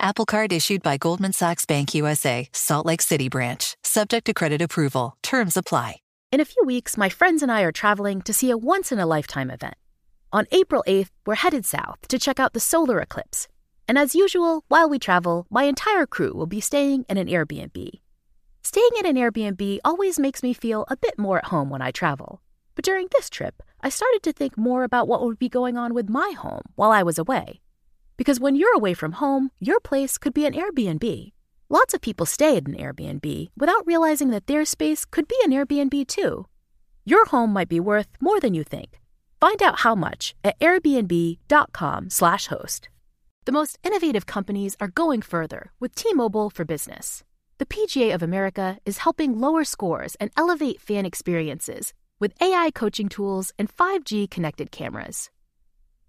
Apple Card issued by Goldman Sachs Bank USA, Salt Lake City branch. Subject to credit approval. Terms apply. In a few weeks, my friends and I are traveling to see a once-in-a-lifetime event. On April 8th, we're headed south to check out the solar eclipse. And as usual, while we travel, my entire crew will be staying in an Airbnb. Staying in an Airbnb always makes me feel a bit more at home when I travel. But during this trip, I started to think more about what would be going on with my home while I was away. Because when you're away from home, your place could be an Airbnb. Lots of people stay at an Airbnb without realizing that their space could be an Airbnb too. Your home might be worth more than you think. Find out how much at airbnb.com/host. The most innovative companies are going further with T-Mobile for Business. The PGA of America is helping lower scores and elevate fan experiences with AI coaching tools and 5G connected cameras.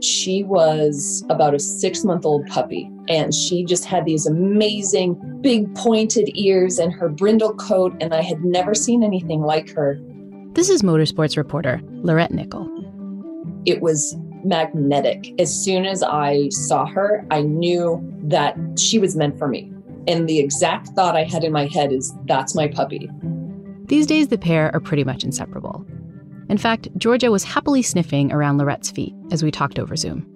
she was about a 6-month-old puppy, and she just had these amazing big pointed ears and her brindle coat, and I had never seen anything like her. This is motorsports reporter Laurette Nicholl. It was magnetic. As soon as I saw her, I knew that she was meant for me. And the exact thought I had in my head is, that's my puppy. These days, the pair are pretty much inseparable. In fact, Georgia was happily sniffing around Laurette's feet as we talked over Zoom.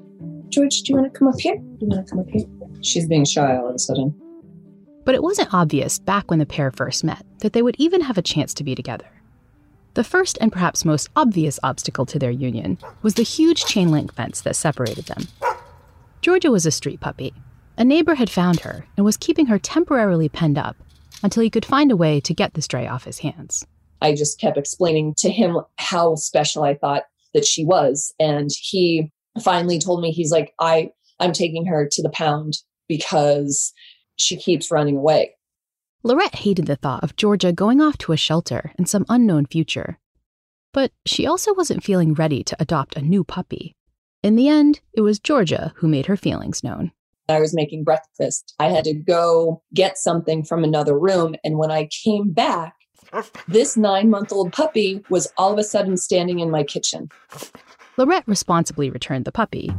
George, do you want to come up here? Do you want to come up here? She's being shy all of a sudden. But it wasn't obvious back when the pair first met that they would even have a chance to be together. The first and perhaps most obvious obstacle to their union was the huge chain link fence that separated them. Georgia was a street puppy. A neighbor had found her and was keeping her temporarily penned up until he could find a way to get the stray off his hands. I just kept explaining to him how special I thought that she was. And he finally told me, he's like, I'm taking her to the pound because she keeps running away. Laurette hated the thought of Georgia going off to a shelter in some unknown future. But she also wasn't feeling ready to adopt a new puppy. In the end, it was Georgia who made her feelings known. I was making breakfast. I had to go get something from another room. And when I came back, this 9-month-old puppy was all of a sudden standing in my kitchen. Laurette responsibly returned the puppy,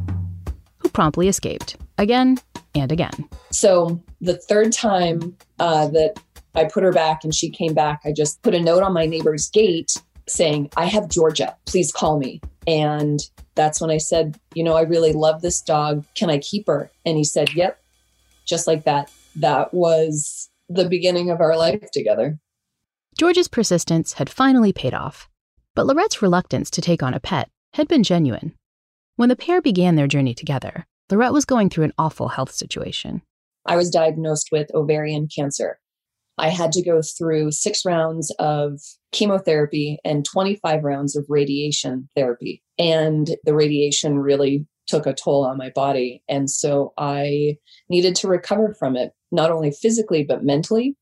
who promptly escaped, again and again. So the third time that I put her back and she came back, I just put a note on my neighbor's gate saying, I have Georgia, please call me. And that's when I said, you know, I really love this dog. Can I keep her? And he said, yep, just like that. That was the beginning of our life together. Georgia's persistence had finally paid off, but Laurette's reluctance to take on a pet had been genuine. When the pair began their journey together, Laurette was going through an awful health situation. I was diagnosed with ovarian cancer. I had to go through 6 rounds of chemotherapy and 25 rounds of radiation therapy. And the radiation really took a toll on my body. And so I needed to recover from it, not only physically, but mentally.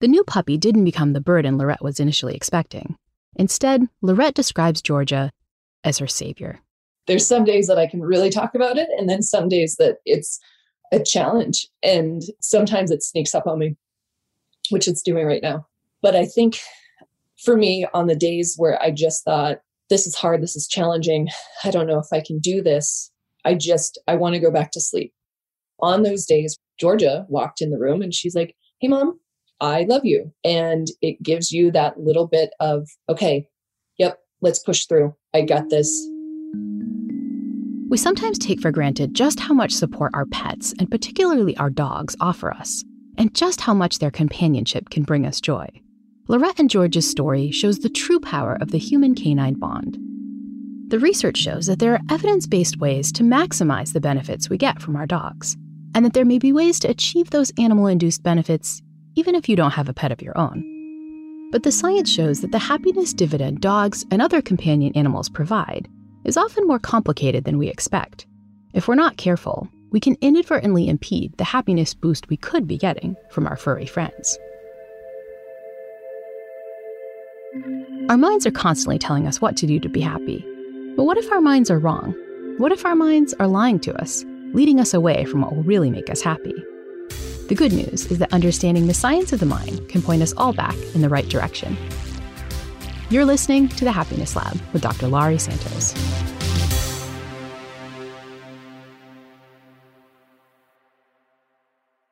The new puppy didn't become the burden Laurette was initially expecting. Instead, Laurette describes Georgia as her savior. There's some days that I can really talk about it, and then some days that it's a challenge. And sometimes it sneaks up on me, which it's doing right now. But I think for me, on the days where I just thought, this is hard, this is challenging, I don't know if I can do this, I want to go back to sleep. On those days, Georgia walked in the room and she's like, hey, Mom, I love you. And it gives you that little bit of, okay, yep, let's push through. I got this. We sometimes take for granted just how much support our pets, and particularly our dogs, offer us, and just how much their companionship can bring us joy. Laurette and Georgia's story shows the true power of the human-canine bond. The research shows that there are evidence-based ways to maximize the benefits we get from our dogs, and that there may be ways to achieve those animal-induced benefits even if you don't have a pet of your own. But the science shows that the happiness dividend dogs and other companion animals provide is often more complicated than we expect. If we're not careful, we can inadvertently impede the happiness boost we could be getting from our furry friends. Our minds are constantly telling us what to do to be happy. But what if our minds are wrong? What if our minds are lying to us, leading us away from what will really make us happy? The good news is that understanding the science of the mind can point us all back in the right direction. You're listening to The Happiness Lab with Dr. Laurie Santos.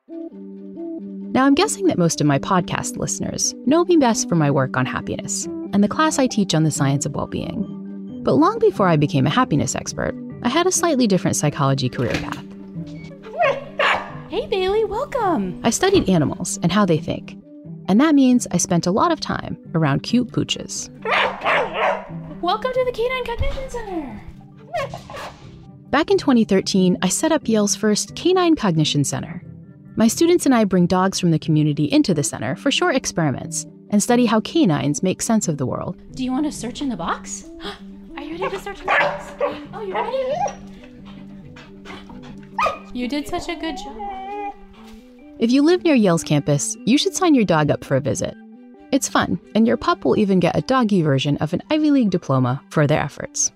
Now, I'm guessing that most of my podcast listeners know me best for my work on happiness and the class I teach on the science of well-being. But long before I became a happiness expert, I had a slightly different psychology career path. Hey, Bailey, welcome. I studied animals and how they think. And that means I spent a lot of time around cute pooches. Welcome to the Canine Cognition Center. Back in 2013, I set up Yale's first Canine Cognition Center. My students and I bring dogs from the community into the center for short experiments and study how canines make sense of the world. Do you want to search in the box? Are you ready to search in the box? Oh, you're ready? You did such a good job. If you live near Yale's campus, you should sign your dog up for a visit. It's fun, and your pup will even get a doggy version of an Ivy League diploma for their efforts.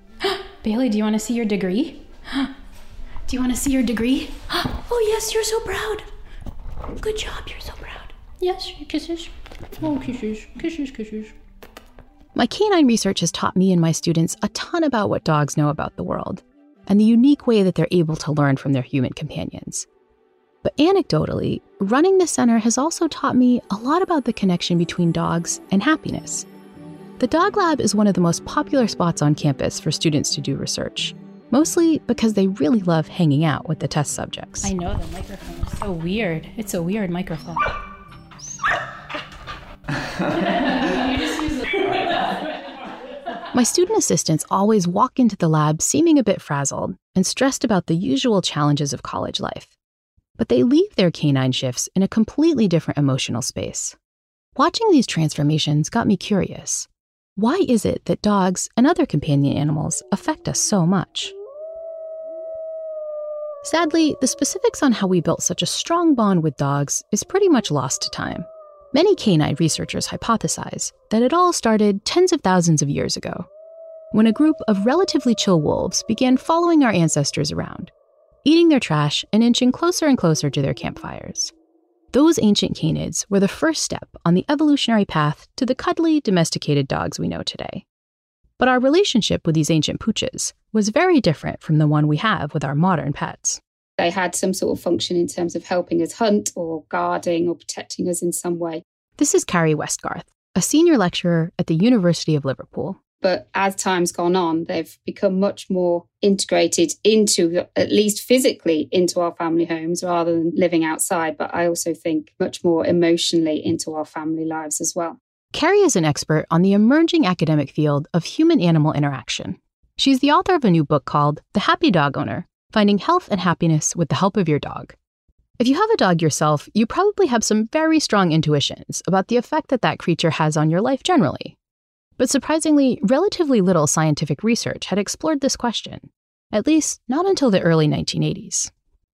Bailey, do you want to see your degree? Do you want to see your degree? Oh yes, you're so proud. Good job, you're so proud. Yes, kisses. Oh, kisses, kisses, kisses. My canine research has taught me and my students a ton about what dogs know about the world and the unique way that they're able to learn from their human companions. But anecdotally, running the center has also taught me a lot about the connection between dogs and happiness. The dog lab is one of the most popular spots on campus for students to do research, mostly because they really love hanging out with the test subjects. I know, the microphone is so weird. It's a weird microphone. My student assistants always walk into the lab seeming a bit frazzled and stressed about the usual challenges of college life. But they leave their canine shifts in a completely different emotional space. Watching these transformations got me curious. Why is it that dogs and other companion animals affect us so much? Sadly, the specifics on how we built such a strong bond with dogs is pretty much lost to time. Many canine researchers hypothesize that it all started tens of thousands of years ago, when a group of relatively chill wolves began following our ancestors around, eating their trash and inching closer and closer to their campfires. Those ancient canids were the first step on the evolutionary path to the cuddly, domesticated dogs we know today. But our relationship with these ancient pooches was very different from the one we have with our modern pets. They had some sort of function in terms of helping us hunt or guarding or protecting us in some way. This is Carrie Westgarth, a senior lecturer at the University of Liverpool. But as time's gone on, they've become much more integrated into, at least physically, into our family homes rather than living outside. But I also think much more emotionally into our family lives as well. Carrie is an expert on the emerging academic field of human-animal interaction. She's the author of a new book called The Happy Dog Owner, Finding Health and Happiness with the Help of Your Dog. If you have a dog yourself, you probably have some very strong intuitions about the effect that that creature has on your life generally. But surprisingly, relatively little scientific research had explored this question, at least not until the early 1980s.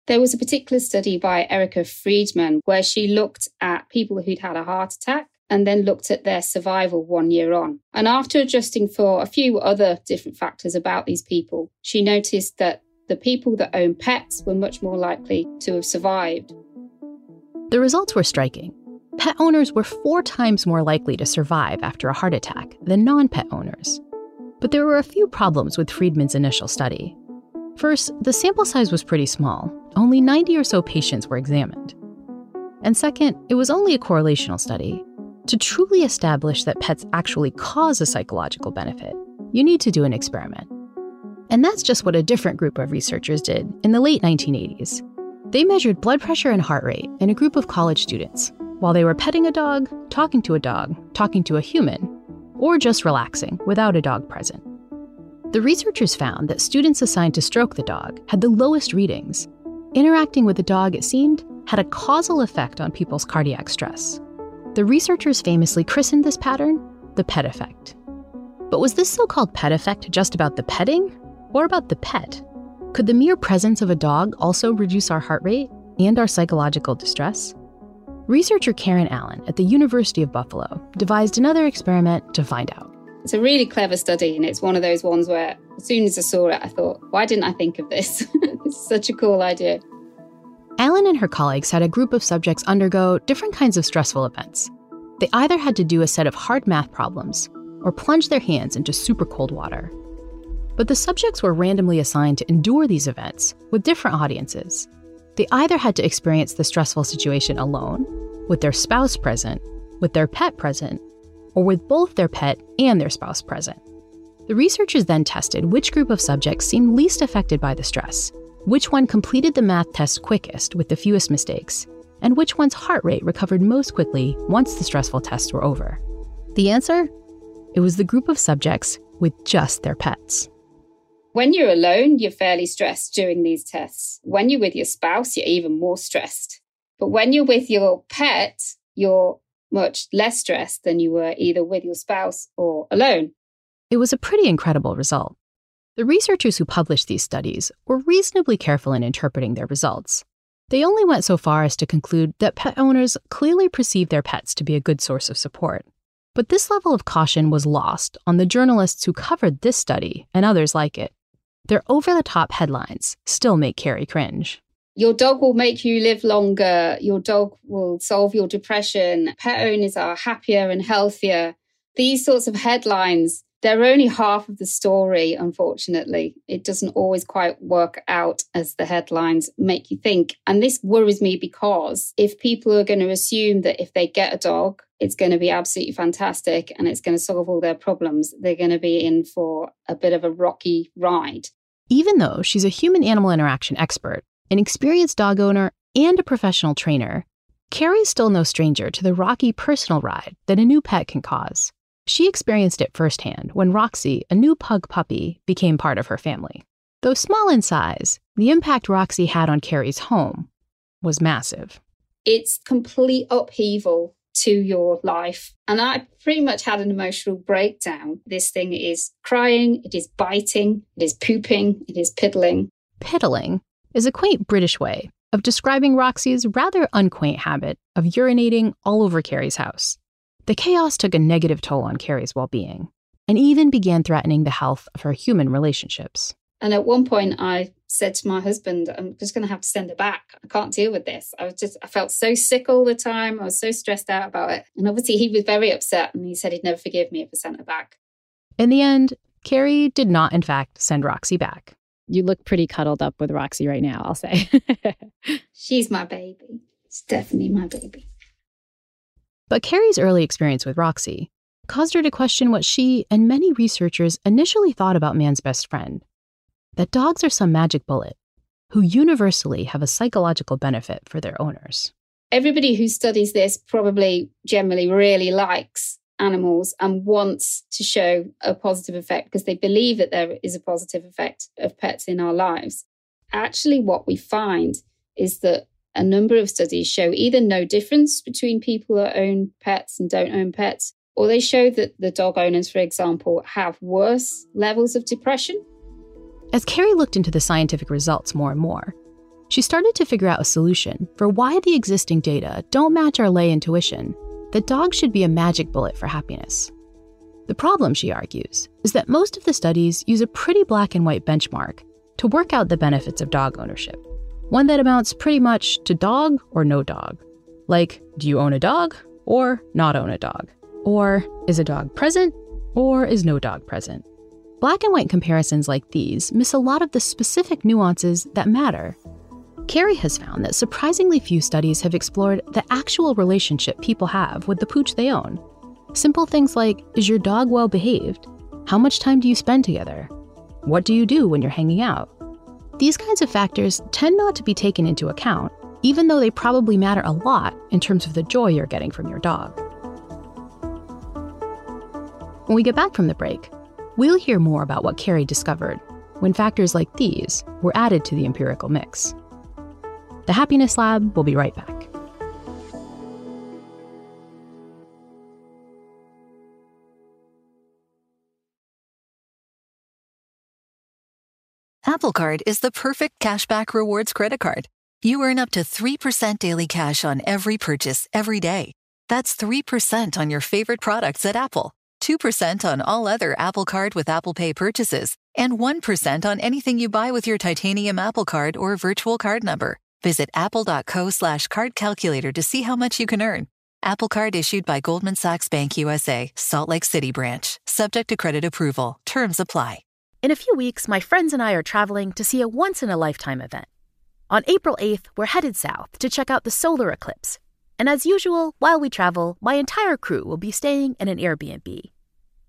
There was a particular study by Erica Friedman where she looked at people who'd had a heart attack and then looked at their survival 1 year on. And after adjusting for a few other different factors about these people, she noticed that the people that owned pets were much more likely to have survived. The results were striking. Pet owners were 4 times more likely to survive after a heart attack than non-pet owners. But there were a few problems with Friedman's initial study. First, the sample size was pretty small. Only 90 or so patients were examined. And second, it was only a correlational study. To truly establish that pets actually cause a psychological benefit, you need to do an experiment. And that's just what a different group of researchers did in the late 1980s. They measured blood pressure and heart rate in a group of college students while they were petting a dog, talking to a human, or just relaxing without a dog present. The researchers found that students assigned to stroke the dog had the lowest readings. Interacting with the dog, it seemed, had a causal effect on people's cardiac stress. The researchers famously christened this pattern the pet effect. But was this so-called pet effect just about the petting or about the pet? Could the mere presence of a dog also reduce our heart rate and our psychological distress? Researcher Karen Allen at the University of Buffalo devised another experiment to find out. It's a really clever study, and it's one of those ones where as soon as I saw it, I thought, why didn't I think of this? It's such a cool idea. Allen and her colleagues had a group of subjects undergo different kinds of stressful events. They either had to do a set of hard math problems or plunge their hands into super cold water. But the subjects were randomly assigned to endure these events with different audiences. They either had to experience the stressful situation alone, with their spouse present, with their pet present, or with both their pet and their spouse present. The researchers then tested which group of subjects seemed least affected by the stress, which one completed the math test quickest with the fewest mistakes, and which one's heart rate recovered most quickly once the stressful tests were over. The answer? It was the group of subjects with just their pets. When you're alone, you're fairly stressed during these tests. When you're with your spouse, you're even more stressed. But when you're with your pet, you're much less stressed than you were either with your spouse or alone. It was a pretty incredible result. The researchers who published these studies were reasonably careful in interpreting their results. They only went so far as to conclude that pet owners clearly perceive their pets to be a good source of support. But this level of caution was lost on the journalists who covered this study and others like it. Their over-the-top headlines still make Carrie cringe. Your dog will make you live longer. Your dog will solve your depression. Pet owners are happier and healthier. These sorts of headlines, they're only half of the story, unfortunately. It doesn't always quite work out as the headlines make you think. And this worries me because if people are going to assume that if they get a dog, it's going to be absolutely fantastic and it's going to solve all their problems, they're going to be in for a bit of a rocky ride. Even though she's a human-animal interaction expert, an experienced dog owner, and a professional trainer, Carrie's still no stranger to the rocky personal ride that a new pet can cause. She experienced it firsthand when Roxy, a new pug puppy, became part of her family. Though small in size, the impact Roxy had on Carrie's home was massive. It's complete upheaval to your life. And I pretty much had an emotional breakdown. This thing is crying, it is biting, it is pooping, it is piddling. Piddling is a quaint British way of describing Roxy's rather unquaint habit of urinating all over Carrie's house. The chaos took a negative toll on Carrie's well-being and even began threatening the health of her human relationships. And at one point I said to my husband, I'm just going to have to send her back. I can't deal with this. I felt so sick all the time. I was so stressed out about it. And obviously he was very upset and he said he'd never forgive me if I sent her back. In the end, Carrie did not, in fact, send Roxy back. You look pretty cuddled up with Roxy right now, I'll say. She's my baby. She's definitely my baby. But Carrie's early experience with Roxy caused her to question what she and many researchers initially thought about man's best friend, that dogs are some magic bullet who universally have a psychological benefit for their owners. Everybody who studies this probably generally really likes animals and wants to show a positive effect because they believe that there is a positive effect of pets in our lives. Actually, what we find is that a number of studies show either no difference between people that own pets and don't own pets, or they show that the dog owners, for example, have worse levels of depression. As Carrie looked into the scientific results more and more, she started to figure out a solution for why the existing data don't match our lay intuition that dogs should be a magic bullet for happiness. The problem, she argues, is that most of the studies use a pretty black and white benchmark to work out the benefits of dog ownership. One that amounts pretty much to dog or no dog. Like, do you own a dog or not own a dog? Or is a dog present or is no dog present? Black and white comparisons like these miss a lot of the specific nuances that matter. Carrie has found that surprisingly few studies have explored the actual relationship people have with the pooch they own. Simple things like, is your dog well behaved? How much time do you spend together? What do you do when you're hanging out? These kinds of factors tend not to be taken into account, even though they probably matter a lot in terms of the joy you're getting from your dog. When we get back from the break, we'll hear more about what Carrie discovered when factors like these were added to the empirical mix. The Happiness Lab will be right back. Apple Card is the perfect cashback rewards credit card. You earn up to 3% daily cash on every purchase every day. That's 3% on your favorite products at Apple, 2% on all other Apple Card with Apple Pay purchases, and 1% on anything you buy with your titanium Apple Card or virtual card number. Visit apple.co/card calculator to see how much you can earn. Apple Card issued by Goldman Sachs Bank USA, Salt Lake City branch. Subject to credit approval. Terms apply. In a few weeks, my friends and I are traveling to see a once-in-a-lifetime event. On April 8th, we're headed south to check out the solar eclipse. And as usual, while we travel, my entire crew will be staying in an Airbnb.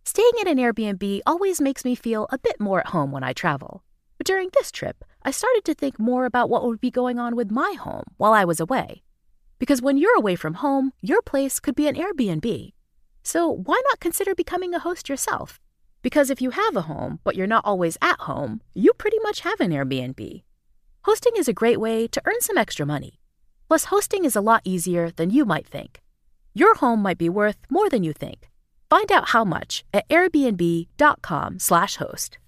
Staying in an Airbnb always makes me feel a bit more at home when I travel. But during this trip, I started to think more about what would be going on with my home while I was away. Because when you're away from home, your place could be an Airbnb. So why not consider becoming a host yourself? Because if you have a home, but you're not always at home, you pretty much have an Airbnb. Hosting is a great way to earn some extra money. Plus, hosting is a lot easier than you might think. Your home might be worth more than you think. Find out how much at airbnb.com/host.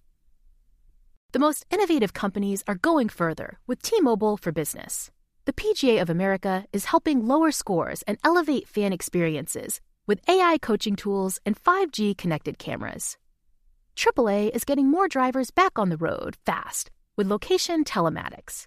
The most innovative companies are going further with T-Mobile for Business. The PGA of America is helping lower scores and elevate fan experiences with AI coaching tools and 5G connected cameras. AAA is getting more drivers back on the road fast with location telematics.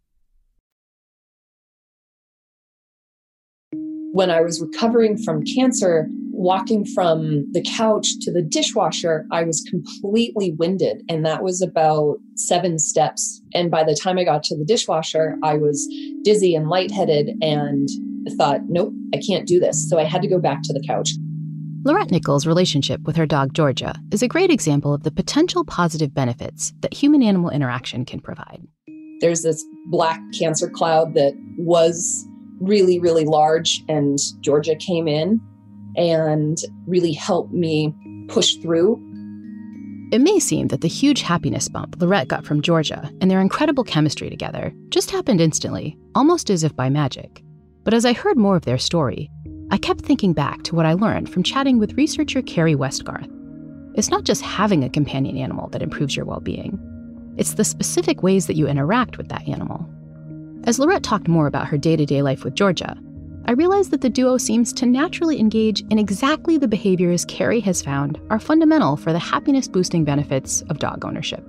When I was recovering from cancer, walking from the couch to the dishwasher, I was completely winded. And that was about 7 steps. And by the time I got to the dishwasher, I was dizzy and lightheaded and thought, nope, I can't do this. So I had to go back to the couch. Laurette Nicholl's relationship with her dog, Georgia, is a great example of the potential positive benefits that human-animal interaction can provide. There's this black cancer cloud that was really, really large, and Georgia came in and really helped me push through. It may seem that the huge happiness bump Laurette got from Georgia and their incredible chemistry together just happened instantly, almost as if by magic. But as I heard more of their story, I kept thinking back to what I learned from chatting with researcher Carrie Westgarth. It's not just having a companion animal that improves your well-being. It's the specific ways that you interact with that animal. As Laurette talked more about her day-to-day life with Georgia, I realized that the duo seems to naturally engage in exactly the behaviors Carrie has found are fundamental for the happiness-boosting benefits of dog ownership.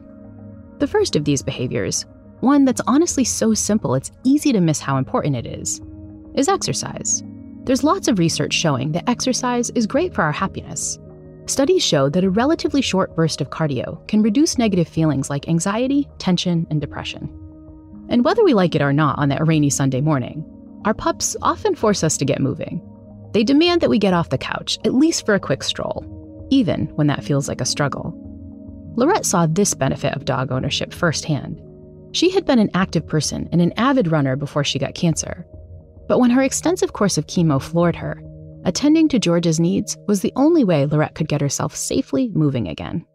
The first of these behaviors, one that's honestly so simple it's easy to miss how important it is exercise. There's lots of research showing that exercise is great for our happiness. Studies show that a relatively short burst of cardio can reduce negative feelings like anxiety, tension, and depression. And whether we like it or not on that rainy Sunday morning, our pups often force us to get moving. They demand that we get off the couch, at least for a quick stroll, even when that feels like a struggle. Laurette saw this benefit of dog ownership firsthand. She had been an active person and an avid runner before she got cancer. But when her extensive course of chemo floored her, attending to Georgia's needs was the only way Laurette could get herself safely moving again.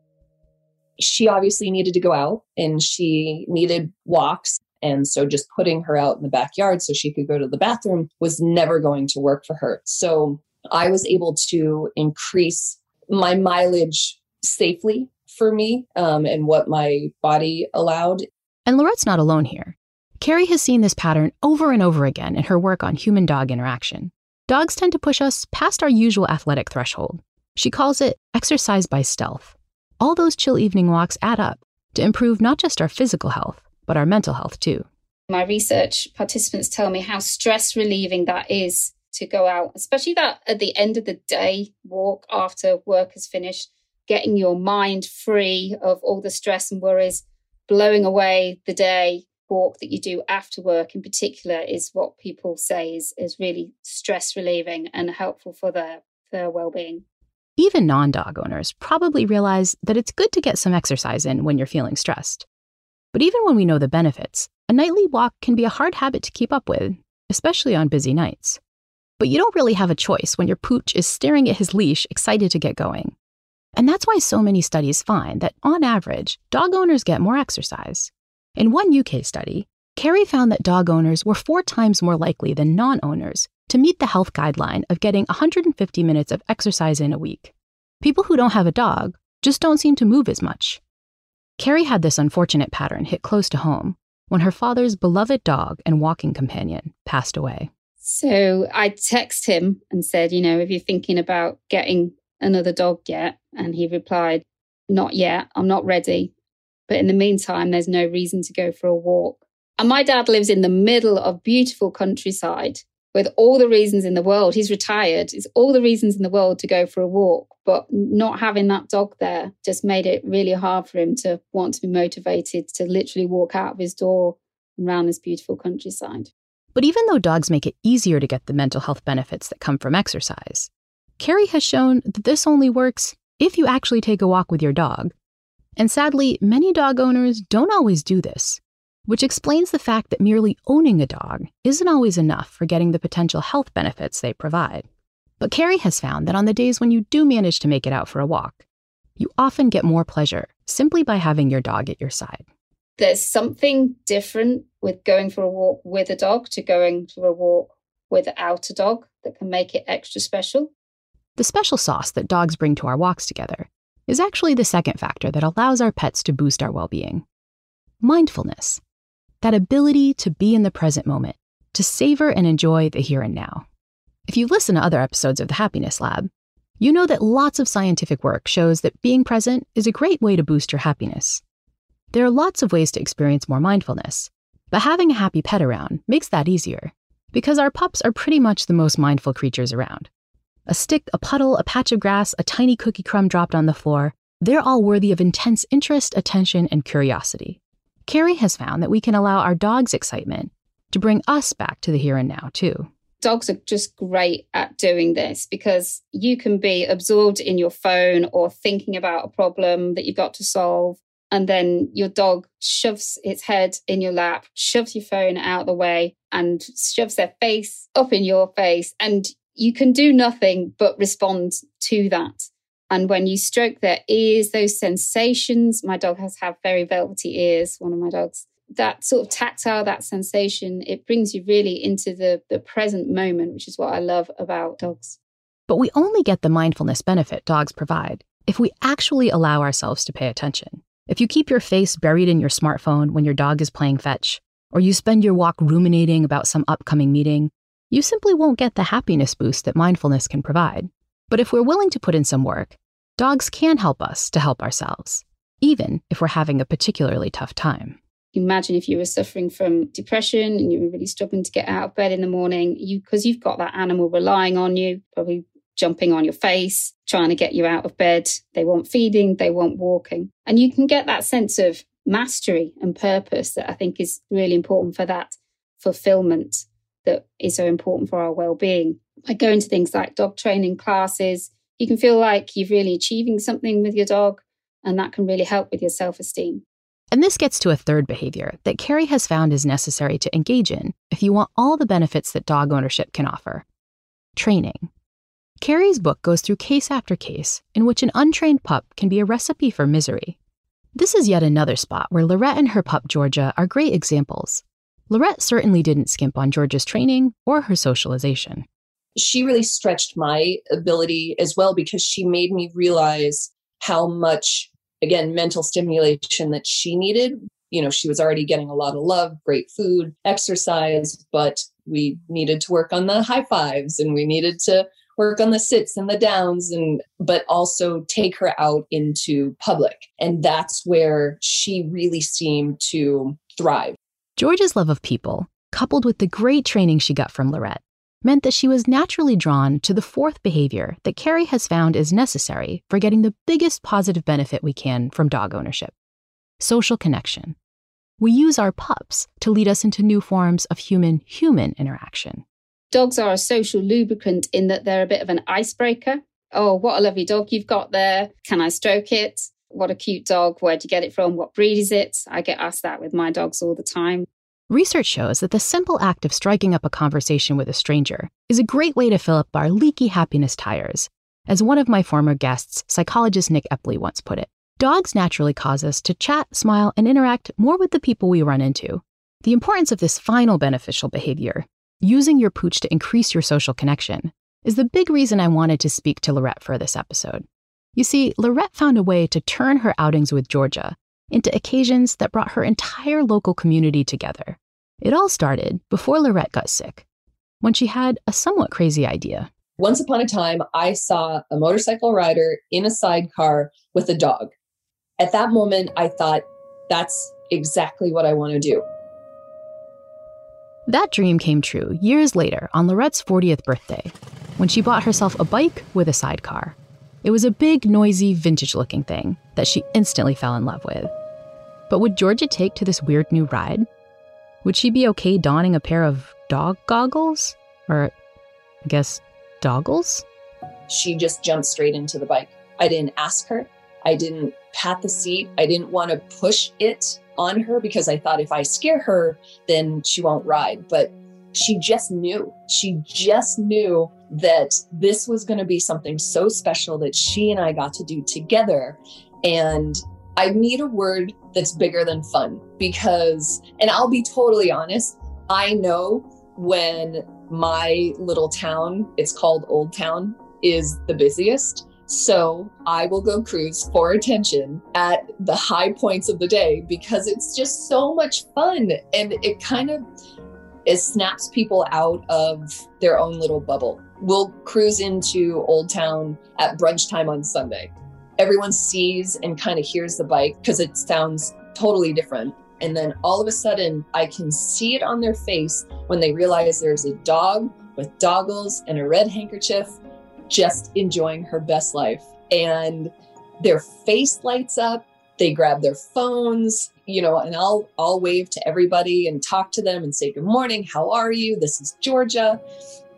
She obviously needed to go out, and she needed walks. And so just putting her out in the backyard so she could go to the bathroom was never going to work for her. So I was able to increase my mileage safely for me and what my body allowed. And Laurette's not alone here. Carrie has seen this pattern over and over again in her work on human-dog interaction. Dogs tend to push us past our usual athletic threshold. She calls it exercise by stealth. All those chill evening walks add up to improve not just our physical health, but our mental health too. My research participants tell me how stress relieving that is to go out, especially that at the end of the day walk after work is finished, getting your mind free of all the stress and worries, blowing away the day, walk that you do after work in particular is what people say is really stress relieving and helpful for their well-being. Even non-dog owners probably realize that it's good to get some exercise in when you're feeling stressed. But even when we know the benefits, a nightly walk can be a hard habit to keep up with, especially on busy nights. But you don't really have a choice when your pooch is staring at his leash, excited to get going. And that's why so many studies find that, on average, dog owners get more exercise. In one UK study, Carrie found that dog owners were 4 times more likely than non-owners to meet the health guideline of getting 150 minutes of exercise in a week. People who don't have a dog just don't seem to move as much. Carrie had this unfortunate pattern hit close to home when her father's beloved dog and walking companion passed away. So I texted him and said, you know, if you're thinking about getting another dog yet, and he replied, not yet, I'm not ready. But in the meantime, there's no reason to go for a walk. And my dad lives in the middle of beautiful countryside with all the reasons in the world. He's retired. It's all the reasons in the world to go for a walk. But not having that dog there just made it really hard for him to want to be motivated to literally walk out of his door and around this beautiful countryside. But even though dogs make it easier to get the mental health benefits that come from exercise, Carrie has shown that this only works if you actually take a walk with your dog. And sadly, many dog owners don't always do this, which explains the fact that merely owning a dog isn't always enough for getting the potential health benefits they provide. But Carrie has found that on the days when you do manage to make it out for a walk, you often get more pleasure simply by having your dog at your side. There's something different with going for a walk with a dog to going for a walk without a dog that can make it extra special. The special sauce that dogs bring to our walks together is actually the second factor that allows our pets to boost our well-being. Mindfulness, that ability to be in the present moment, to savor and enjoy the here and now. If you listen to other episodes of The Happiness Lab, you know that lots of scientific work shows that being present is a great way to boost your happiness. There are lots of ways to experience more mindfulness, but having a happy pet around makes that easier because our pups are pretty much the most mindful creatures around. A stick, a puddle, a patch of grass, a tiny cookie crumb dropped on the floor, they're all worthy of intense interest, attention, and curiosity. Carrie has found that we can allow our dog's excitement to bring us back to the here and now, too. Dogs are just great at doing this because you can be absorbed in your phone or thinking about a problem that you've got to solve, and then your dog shoves its head in your lap, shoves your phone out of the way, and shoves their face up in your face, and you can do nothing but respond to that. And when you stroke their ears, those sensations, my dog has had very velvety ears, one of my dogs, that sort of tactile, that sensation, it brings you really into the present moment, which is what I love about dogs. But we only get the mindfulness benefit dogs provide if we actually allow ourselves to pay attention. If you keep your face buried in your smartphone when your dog is playing fetch, or you spend your walk ruminating about some upcoming meeting, you simply won't get the happiness boost that mindfulness can provide. But if we're willing to put in some work, dogs can help us to help ourselves, even if we're having a particularly tough time. Imagine if you were suffering from depression and you were really struggling to get out of bed in the morning, because you've got that animal relying on you, probably jumping on your face, trying to get you out of bed. They want feeding, they want walking. And you can get that sense of mastery and purpose that I think is really important for that fulfillment that is so important for our well-being. By going to things like dog training classes, you can feel like you're really achieving something with your dog, and that can really help with your self-esteem. And this gets to a third behavior that Carrie has found is necessary to engage in if you want all the benefits that dog ownership can offer: training. Carrie's book goes through case after case in which an untrained pup can be a recipe for misery. This is yet another spot where Laurette and her pup Georgia are great examples. Laurette certainly didn't skimp on Georgia's training or her socialization. She really stretched my ability as well because she made me realize how much, again, mental stimulation that she needed. You know, she was already getting a lot of love, great food, exercise, but we needed to work on the high fives and we needed to work on the sits and the downs, but also take her out into public. And that's where she really seemed to thrive. Georgia's love of people, coupled with the great training she got from Laurette, meant that she was naturally drawn to the fourth behavior that Carrie has found is necessary for getting the biggest positive benefit we can from dog ownership: social connection. We use our pups to lead us into new forms of human-human interaction. Dogs are a social lubricant in that they're a bit of an icebreaker. Oh, what a lovely dog you've got there. Can I stroke it? What a cute dog. Where'd you get it from? What breed is it? I get asked that with my dogs all the time. Research shows that the simple act of striking up a conversation with a stranger is a great way to fill up our leaky happiness tires. As one of my former guests, psychologist Nick Epley, once put it, dogs naturally cause us to chat, smile, and interact more with the people we run into. The importance of this final beneficial behavior, using your pooch to increase your social connection, is the big reason I wanted to speak to Laurette for this episode. You see, Laurette found a way to turn her outings with Georgia into occasions that brought her entire local community together. It all started before Laurette got sick, when she had a somewhat crazy idea. Once upon a time, I saw a motorcycle rider in a sidecar with a dog. At that moment, I thought, that's exactly what I want to do. That dream came true years later on Laurette's 40th birthday, when she bought herself a bike with a sidecar. It was a big, noisy, vintage-looking thing that she instantly fell in love with. But would Georgia take to this weird new ride? Would she be okay donning a pair of dog goggles? Or, I guess, doggles? She just jumped straight into the bike. I didn't ask her. I didn't pat the seat. I didn't want to push it on her because I thought if I scare her, then she won't ride. But she just knew. She just knew that this was going to be something so special that she and I got to do together. And I need a word that's bigger than fun because, and I'll be totally honest, I know when my little town, it's called Old Town, is the busiest. So I will go cruise for attention at the high points of the day because it's just so much fun. And it kind of, it snaps people out of their own little bubble. We'll cruise into Old Town at brunch time on Sunday. Everyone sees and kind of hears the bike because it sounds totally different. And then all of a sudden, I can see it on their face when they realize there's a dog with doggles and a red handkerchief just enjoying her best life. And their face lights up. They grab their phones, you know, and I'll wave to everybody and talk to them and say, good morning, how are you? This is Georgia.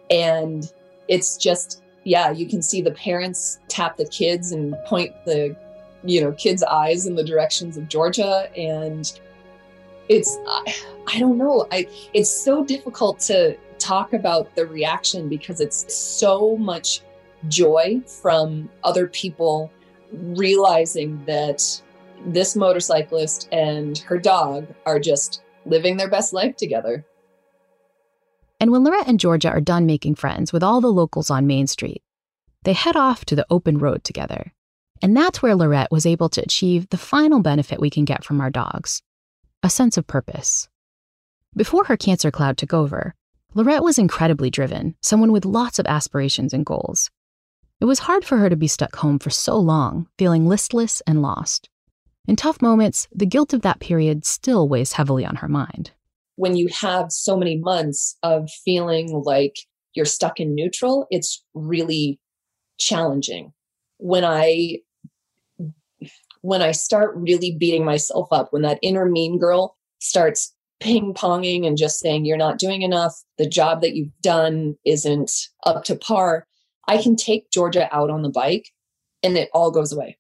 And it's just, yeah, you can see the parents tap the kids and point the, you know, kids' eyes in the directions of Georgia. And it's, I don't know, it's so difficult to talk about the reaction because it's so much joy from other people realizing that this motorcyclist and her dog are just living their best life together. And when Laurette and Georgia are done making friends with all the locals on Main Street, they head off to the open road together. And that's where Laurette was able to achieve the final benefit we can get from our dogs, a sense of purpose. Before her cancer cloud took over, Laurette was incredibly driven, someone with lots of aspirations and goals. It was hard for her to be stuck home for so long, feeling listless and lost. In tough moments, the guilt of that period still weighs heavily on her mind. When you have so many months of feeling like you're stuck in neutral, it's really challenging. When I start really beating myself up, when that inner mean girl starts ping-ponging and just saying, you're not doing enough, the job that you've done isn't up to par, I can take Georgia out on the bike and it all goes away.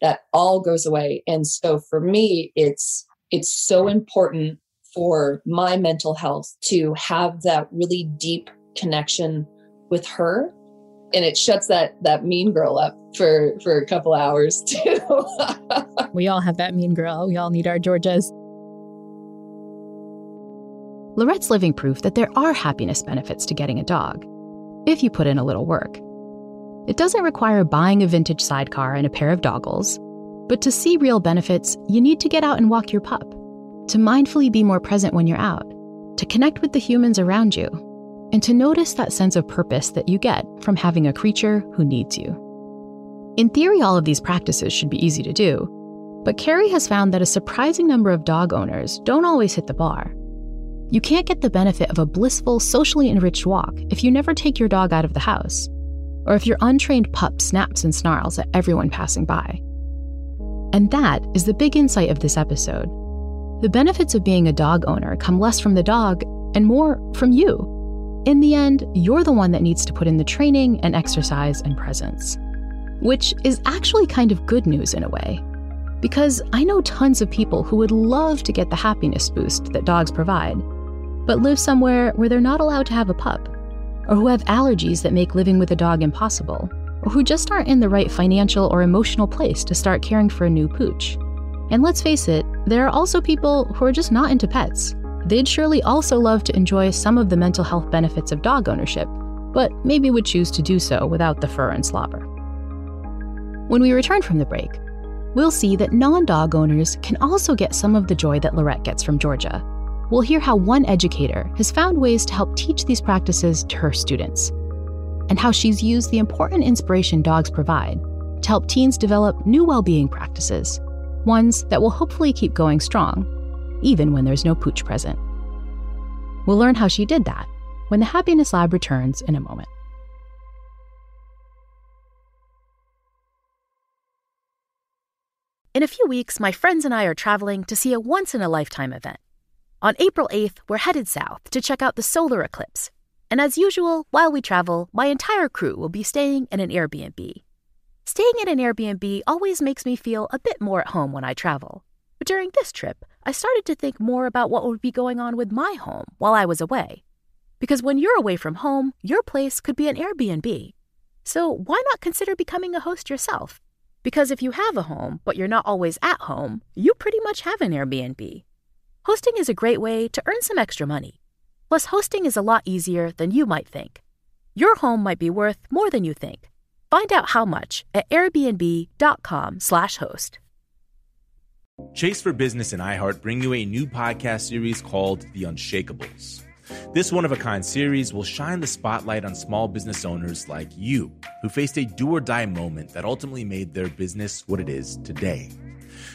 That all goes away. And so for me, it's so important for my mental health to have that really deep connection with her. And it shuts that mean girl up for a couple hours too. We all have that mean girl. We all need our Georgias. Laurette's living proof that there are happiness benefits to getting a dog, if you put in a little work. It doesn't require buying a vintage sidecar and a pair of doggles, but to see real benefits, you need to get out and walk your pup, to mindfully be more present when you're out, to connect with the humans around you, and to notice that sense of purpose that you get from having a creature who needs you. In theory, all of these practices should be easy to do, but Carrie has found that a surprising number of dog owners don't always hit the bar. You can't get the benefit of a blissful, socially enriched walk if you never take your dog out of the house, or if your untrained pup snaps and snarls at everyone passing by. And that is the big insight of this episode. The benefits of being a dog owner come less from the dog and more from you. In the end, you're the one that needs to put in the training and exercise and presence, which is actually kind of good news in a way, because I know tons of people who would love to get the happiness boost that dogs provide, but live somewhere where they're not allowed to have a pup, or who have allergies that make living with a dog impossible, or who just aren't in the right financial or emotional place to start caring for a new pooch. And let's face it, there are also people who are just not into pets. They'd surely also love to enjoy some of the mental health benefits of dog ownership, but maybe would choose to do so without the fur and slobber. When we return from the break, we'll see that non-dog owners can also get some of the joy that Laurette gets from Georgia. We'll hear how one educator has found ways to help teach these practices to her students, and how she's used the important inspiration dogs provide to help teens develop new well-being practices, ones that will hopefully keep going strong, even when there's no pooch present. We'll learn how she did that when the Happiness Lab returns in a moment. In a few weeks, my friends and I are traveling to see a once-in-a-lifetime event. On April 8th, we're headed south to check out the solar eclipse. And as usual, while we travel, my entire crew will be staying in an Airbnb. Staying in an Airbnb always makes me feel a bit more at home when I travel. But during this trip, I started to think more about what would be going on with my home while I was away. Because when you're away from home, your place could be an Airbnb. So why not consider becoming a host yourself? Because if you have a home, but you're not always at home, you pretty much have an Airbnb. Hosting is a great way to earn some extra money. Plus, hosting is a lot easier than you might think. Your home might be worth more than you think. Find out how much at airbnb.com/host. Chase for Business and iHeart bring you a new podcast series called The Unshakables. This one-of-a-kind series will shine the spotlight on small business owners like you, who faced a do-or-die moment that ultimately made their business what it is today.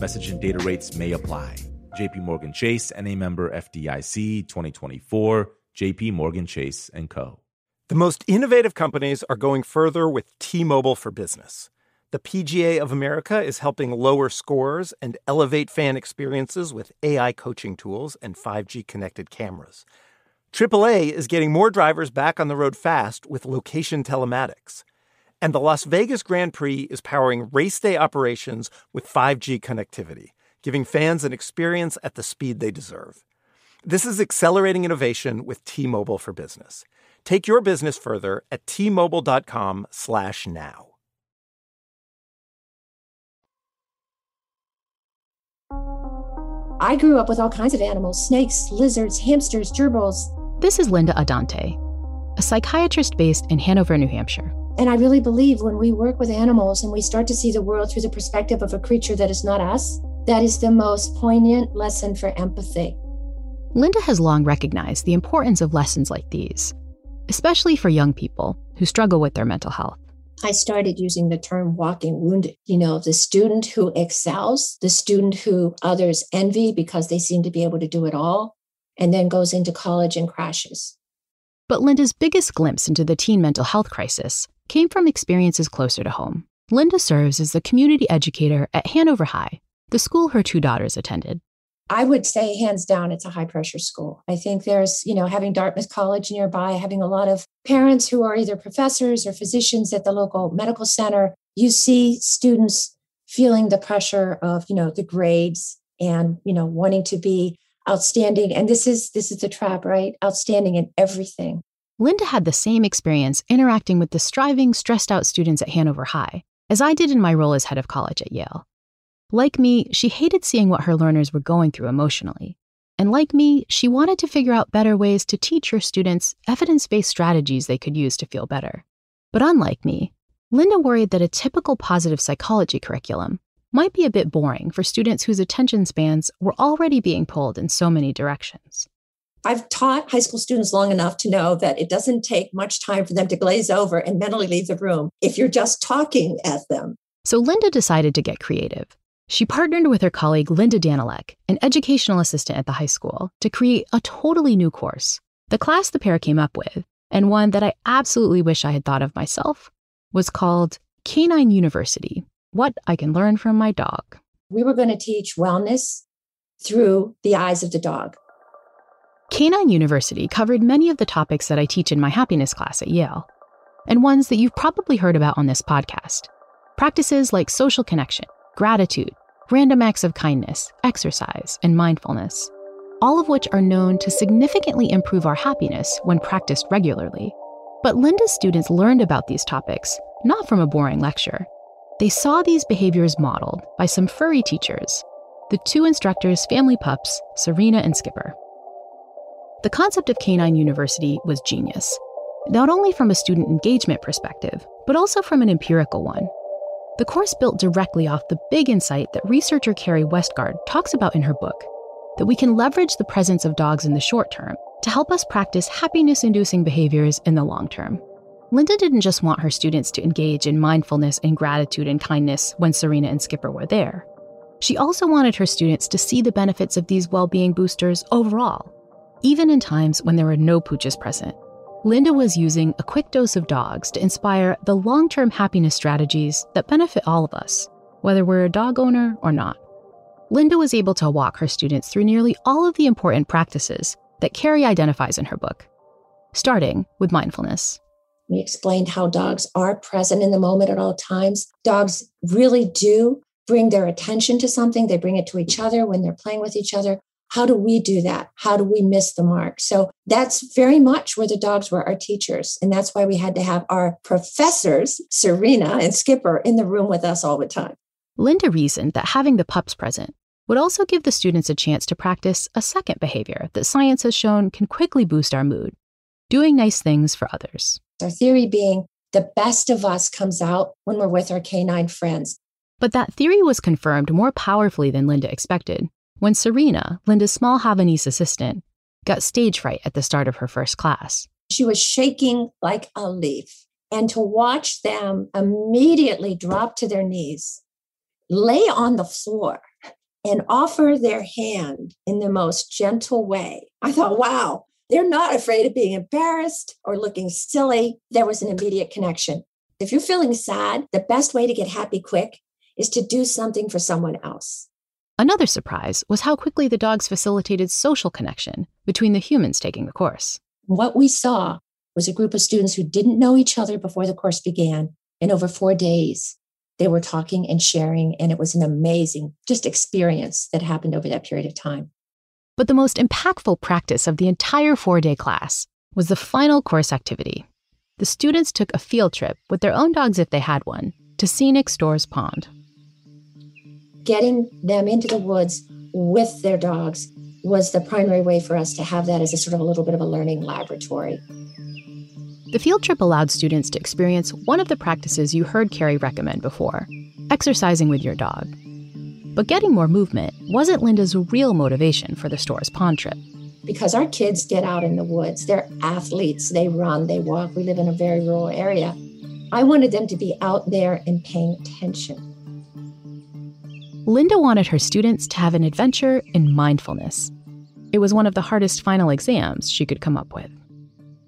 Message and data rates may apply. JPMorgan Chase, NA member FDIC, 2024, JPMorgan Chase & Co. The most innovative companies are going further with T-Mobile for Business. The PGA of America is helping lower scores and elevate fan experiences with AI coaching tools and 5G-connected cameras. AAA is getting more drivers back on the road fast with location telematics. And the Las Vegas Grand Prix is powering race day operations with 5G connectivity, giving fans an experience at the speed they deserve. This is accelerating innovation with T-Mobile for Business. Take your business further at T-Mobile.com/now. I grew up with all kinds of animals, snakes, lizards, hamsters, gerbils. This is Linda Adante, a psychiatrist based in Hanover, New Hampshire. And I really believe when we work with animals and we start to see the world through the perspective of a creature that is not us, that is the most poignant lesson for empathy. Linda has long recognized the importance of lessons like these, especially for young people who struggle with their mental health. I started using the term walking wounded. You know, the student who excels, the student who others envy because they seem to be able to do it all, and then goes into college and crashes. But Linda's biggest glimpse into the teen mental health crisis came from experiences closer to home. Linda serves as the community educator at Hanover High, the school her two daughters attended. I would say, hands down, it's a high-pressure school. I think there's, having Dartmouth College nearby, having a lot of parents who are either professors or physicians at the local medical center, you see students feeling the pressure of, the grades and, wanting to be outstanding. And this is the trap, right? Outstanding in everything. Linda had the same experience interacting with the striving, stressed out students at Hanover High as I did in my role as head of college at Yale. Like me, she hated seeing what her learners were going through emotionally. And like me, she wanted to figure out better ways to teach her students evidence-based strategies they could use to feel better. But unlike me, Linda worried that a typical positive psychology curriculum might be a bit boring for students whose attention spans were already being pulled in so many directions. I've taught high school students long enough to know that it doesn't take much time for them to glaze over and mentally leave the room if you're just talking at them. So Linda decided to get creative. She partnered with her colleague Linda Danilek, an educational assistant at the high school, to create a totally new course. The class the pair came up with, and one that I absolutely wish I had thought of myself, was called Canine University, What I Can Learn From My Dog. We were going to teach wellness through the eyes of the dog. Canine University covered many of the topics that I teach in my happiness class at Yale, and ones that you've probably heard about on this podcast. Practices like social connection, gratitude, random acts of kindness, exercise, and mindfulness, all of which are known to significantly improve our happiness when practiced regularly. But Linda's students learned about these topics, not from a boring lecture. They saw these behaviors modeled by some furry teachers, the two instructors' family pups, Serena and Skipper. The concept of Canine University was genius, not only from a student engagement perspective, but also from an empirical one. The course built directly off the big insight that researcher Carrie Westgarth talks about in her book, that we can leverage the presence of dogs in the short term to help us practice happiness-inducing behaviors in the long term. Linda didn't just want her students to engage in mindfulness and gratitude and kindness when Serena and Skipper were there. She also wanted her students to see the benefits of these well-being boosters overall, even in times when there were no pooches present. Linda was using a quick dose of dogs to inspire the long-term happiness strategies that benefit all of us, whether we're a dog owner or not. Linda was able to walk her students through nearly all of the important practices that Carrie identifies in her book, starting with mindfulness. We explained how dogs are present in the moment at all times. Dogs really do bring their attention to something. They bring it to each other when they're playing with each other. How do we do that? How do we miss the mark? So that's very much where the dogs were our teachers. And that's why we had to have our professors, Serena and Skipper, in the room with us all the time. Linda reasoned that having the pups present would also give the students a chance to practice a second behavior that science has shown can quickly boost our mood, doing nice things for others. Our theory being the best of us comes out when we're with our canine friends. But that theory was confirmed more powerfully than Linda expected when Serena, Linda's small Havanese assistant, got stage fright at the start of her first class. She was shaking like a leaf. And to watch them immediately drop to their knees, lay on the floor, and offer their hand in the most gentle way, I thought, wow, they're not afraid of being embarrassed or looking silly. There was an immediate connection. If you're feeling sad, the best way to get happy quick is to do something for someone else. Another surprise was how quickly the dogs facilitated social connection between the humans taking the course. What we saw was a group of students who didn't know each other before the course began, and over 4 days, they were talking and sharing, and it was an amazing just experience that happened over that period of time. But the most impactful practice of the entire 4-day class was the final course activity. The students took a field trip with their own dogs, if they had one, to scenic Storrs Pond. Getting them into the woods with their dogs was the primary way for us to have that as a sort of a little bit of a learning laboratory. The field trip allowed students to experience one of the practices you heard Carrie recommend before, exercising with your dog. But getting more movement wasn't Linda's real motivation for the Storrs Pond trip. Because our kids get out in the woods. They're athletes. They run, they walk. We live in a very rural area. I wanted them to be out there and paying attention. Linda wanted her students to have an adventure in mindfulness. It was one of the hardest final exams she could come up with.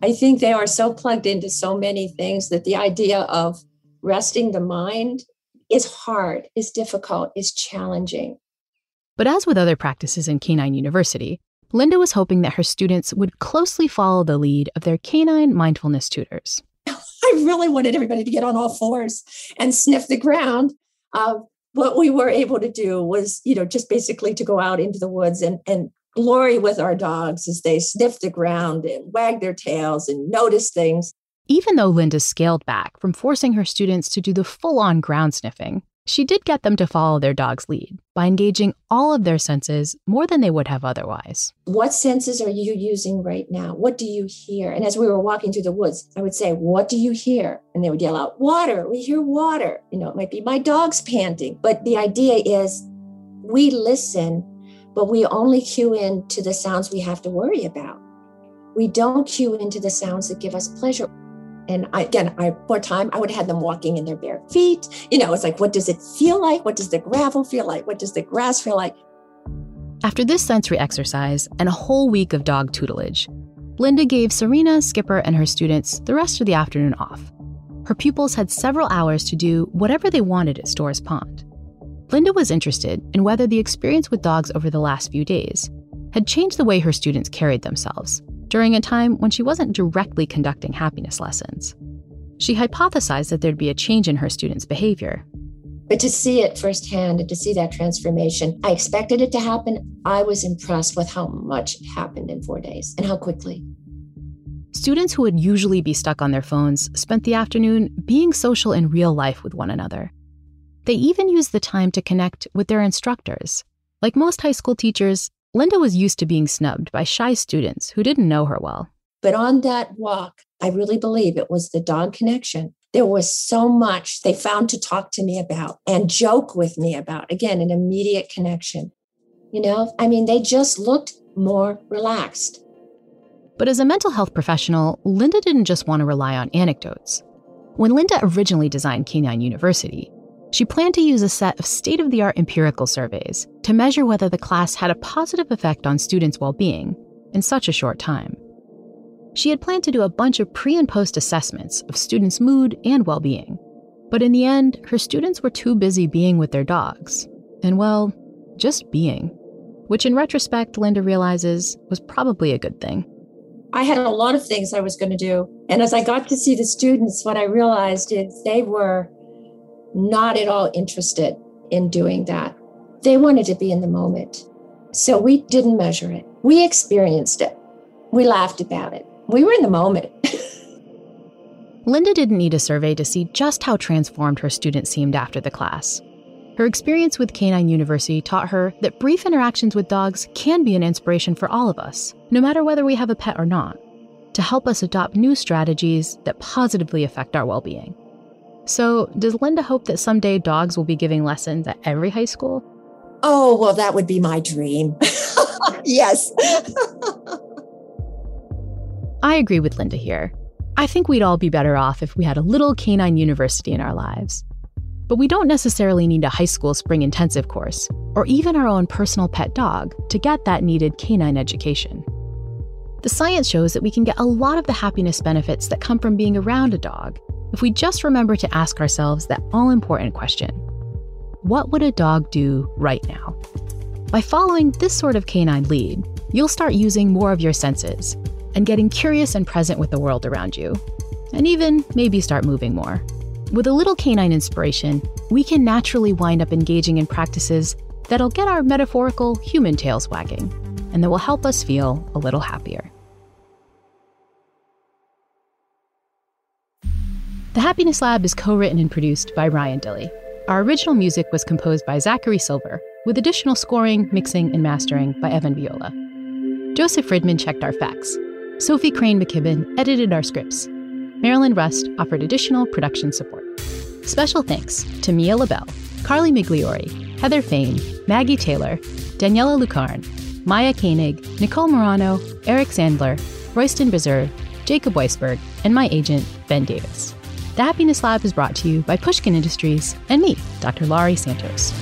I think they are so plugged into so many things that the idea of resting the mind is hard, is difficult, is challenging. But as with other practices in Canine University, Linda was hoping that her students would closely follow the lead of their canine mindfulness tutors. I really wanted everybody to get on all fours and sniff the ground. What we were able to do was, just basically to go out into the woods and glory with our dogs as they sniffed the ground and wagged their tails and noticed things. Even though Linda scaled back from forcing her students to do the full-on ground sniffing, She did get them to follow their dog's lead by engaging all of their senses more than they would have otherwise. What senses are you using right now? What do you hear? And as we were walking through the woods, I would say, what do you hear? And they would yell out, water, we hear water. You know, it might be my dog's panting. But the idea is we listen, but we only cue in to the sounds we have to worry about. We don't cue into the sounds that give us pleasure. And I would have had them walking in their bare feet. You know, it's like, what does it feel like? What does the gravel feel like? What does the grass feel like? After this sensory exercise and a whole week of dog tutelage, Linda gave Serena, Skipper, and her students the rest of the afternoon off. Her pupils had several hours to do whatever they wanted at Storrs Pond. Linda was interested in whether the experience with dogs over the last few days had changed the way her students carried themselves during a time when she wasn't directly conducting happiness lessons. She hypothesized that there'd be a change in her students' behavior. But to see it firsthand and to see that transformation, I expected it to happen. I was impressed with how much happened in 4 days and how quickly. Students who would usually be stuck on their phones spent the afternoon being social in real life with one another. They even used the time to connect with their instructors. Like most high school teachers, Linda was used to being snubbed by shy students who didn't know her well. But on that walk, I really believe it was the dog connection. There was so much they found to talk to me about and joke with me about. Again, an immediate connection. You know, I mean, they just looked more relaxed. But as a mental health professional, Linda didn't just want to rely on anecdotes. When Linda originally designed Canine University, she planned to use a set of state-of-the-art empirical surveys to measure whether the class had a positive effect on students' well-being in such a short time. She had planned to do a bunch of pre- and post-assessments of students' mood and well-being. But in the end, her students were too busy being with their dogs. And, well, just being. Which, in retrospect, Linda realizes was probably a good thing. I had a lot of things I was going to do. And as I got to see the students, what I realized is they were not at all interested in doing that. They wanted to be in the moment. So we didn't measure it. We experienced it. We laughed about it. We were in the moment. Linda didn't need a survey to see just how transformed her students seemed after the class. Her experience with Canine University taught her that brief interactions with dogs can be an inspiration for all of us, no matter whether we have a pet or not, to help us adopt new strategies that positively affect our well-being. So, does Linda hope that someday dogs will be giving lessons at every high school? Oh, well, that would be my dream. Yes. I agree with Linda here. I think we'd all be better off if we had a little Canine University in our lives. But we don't necessarily need a high school spring intensive course, or even our own personal pet dog, to get that needed canine education. The science shows that we can get a lot of the happiness benefits that come from being around a dog if we just remember to ask ourselves that all-important question, what would a dog do right now? By following this sort of canine lead, you'll start using more of your senses and getting curious and present with the world around you, and even maybe start moving more. With a little canine inspiration, we can naturally wind up engaging in practices that'll get our metaphorical human tails wagging, and that will help us feel a little happier. The Happiness Lab is co-written and produced by Ryan Dilley. Our original music was composed by Zachary Silver, with additional scoring, mixing, and mastering by Evan Viola. Joseph Friedman checked our facts. Sophie Crane McKibben edited our scripts. Marilyn Rust offered additional production support. Special thanks to Mia LaBelle, Carly Migliori, Heather Fain, Maggie Taylor, Daniela Lucarne, Maya Koenig, Nicole Morano, Eric Sandler, Royston Berzer, Jacob Weisberg, and my agent, Ben Davis. The Happiness Lab is brought to you by Pushkin Industries and me, Dr. Laurie Santos.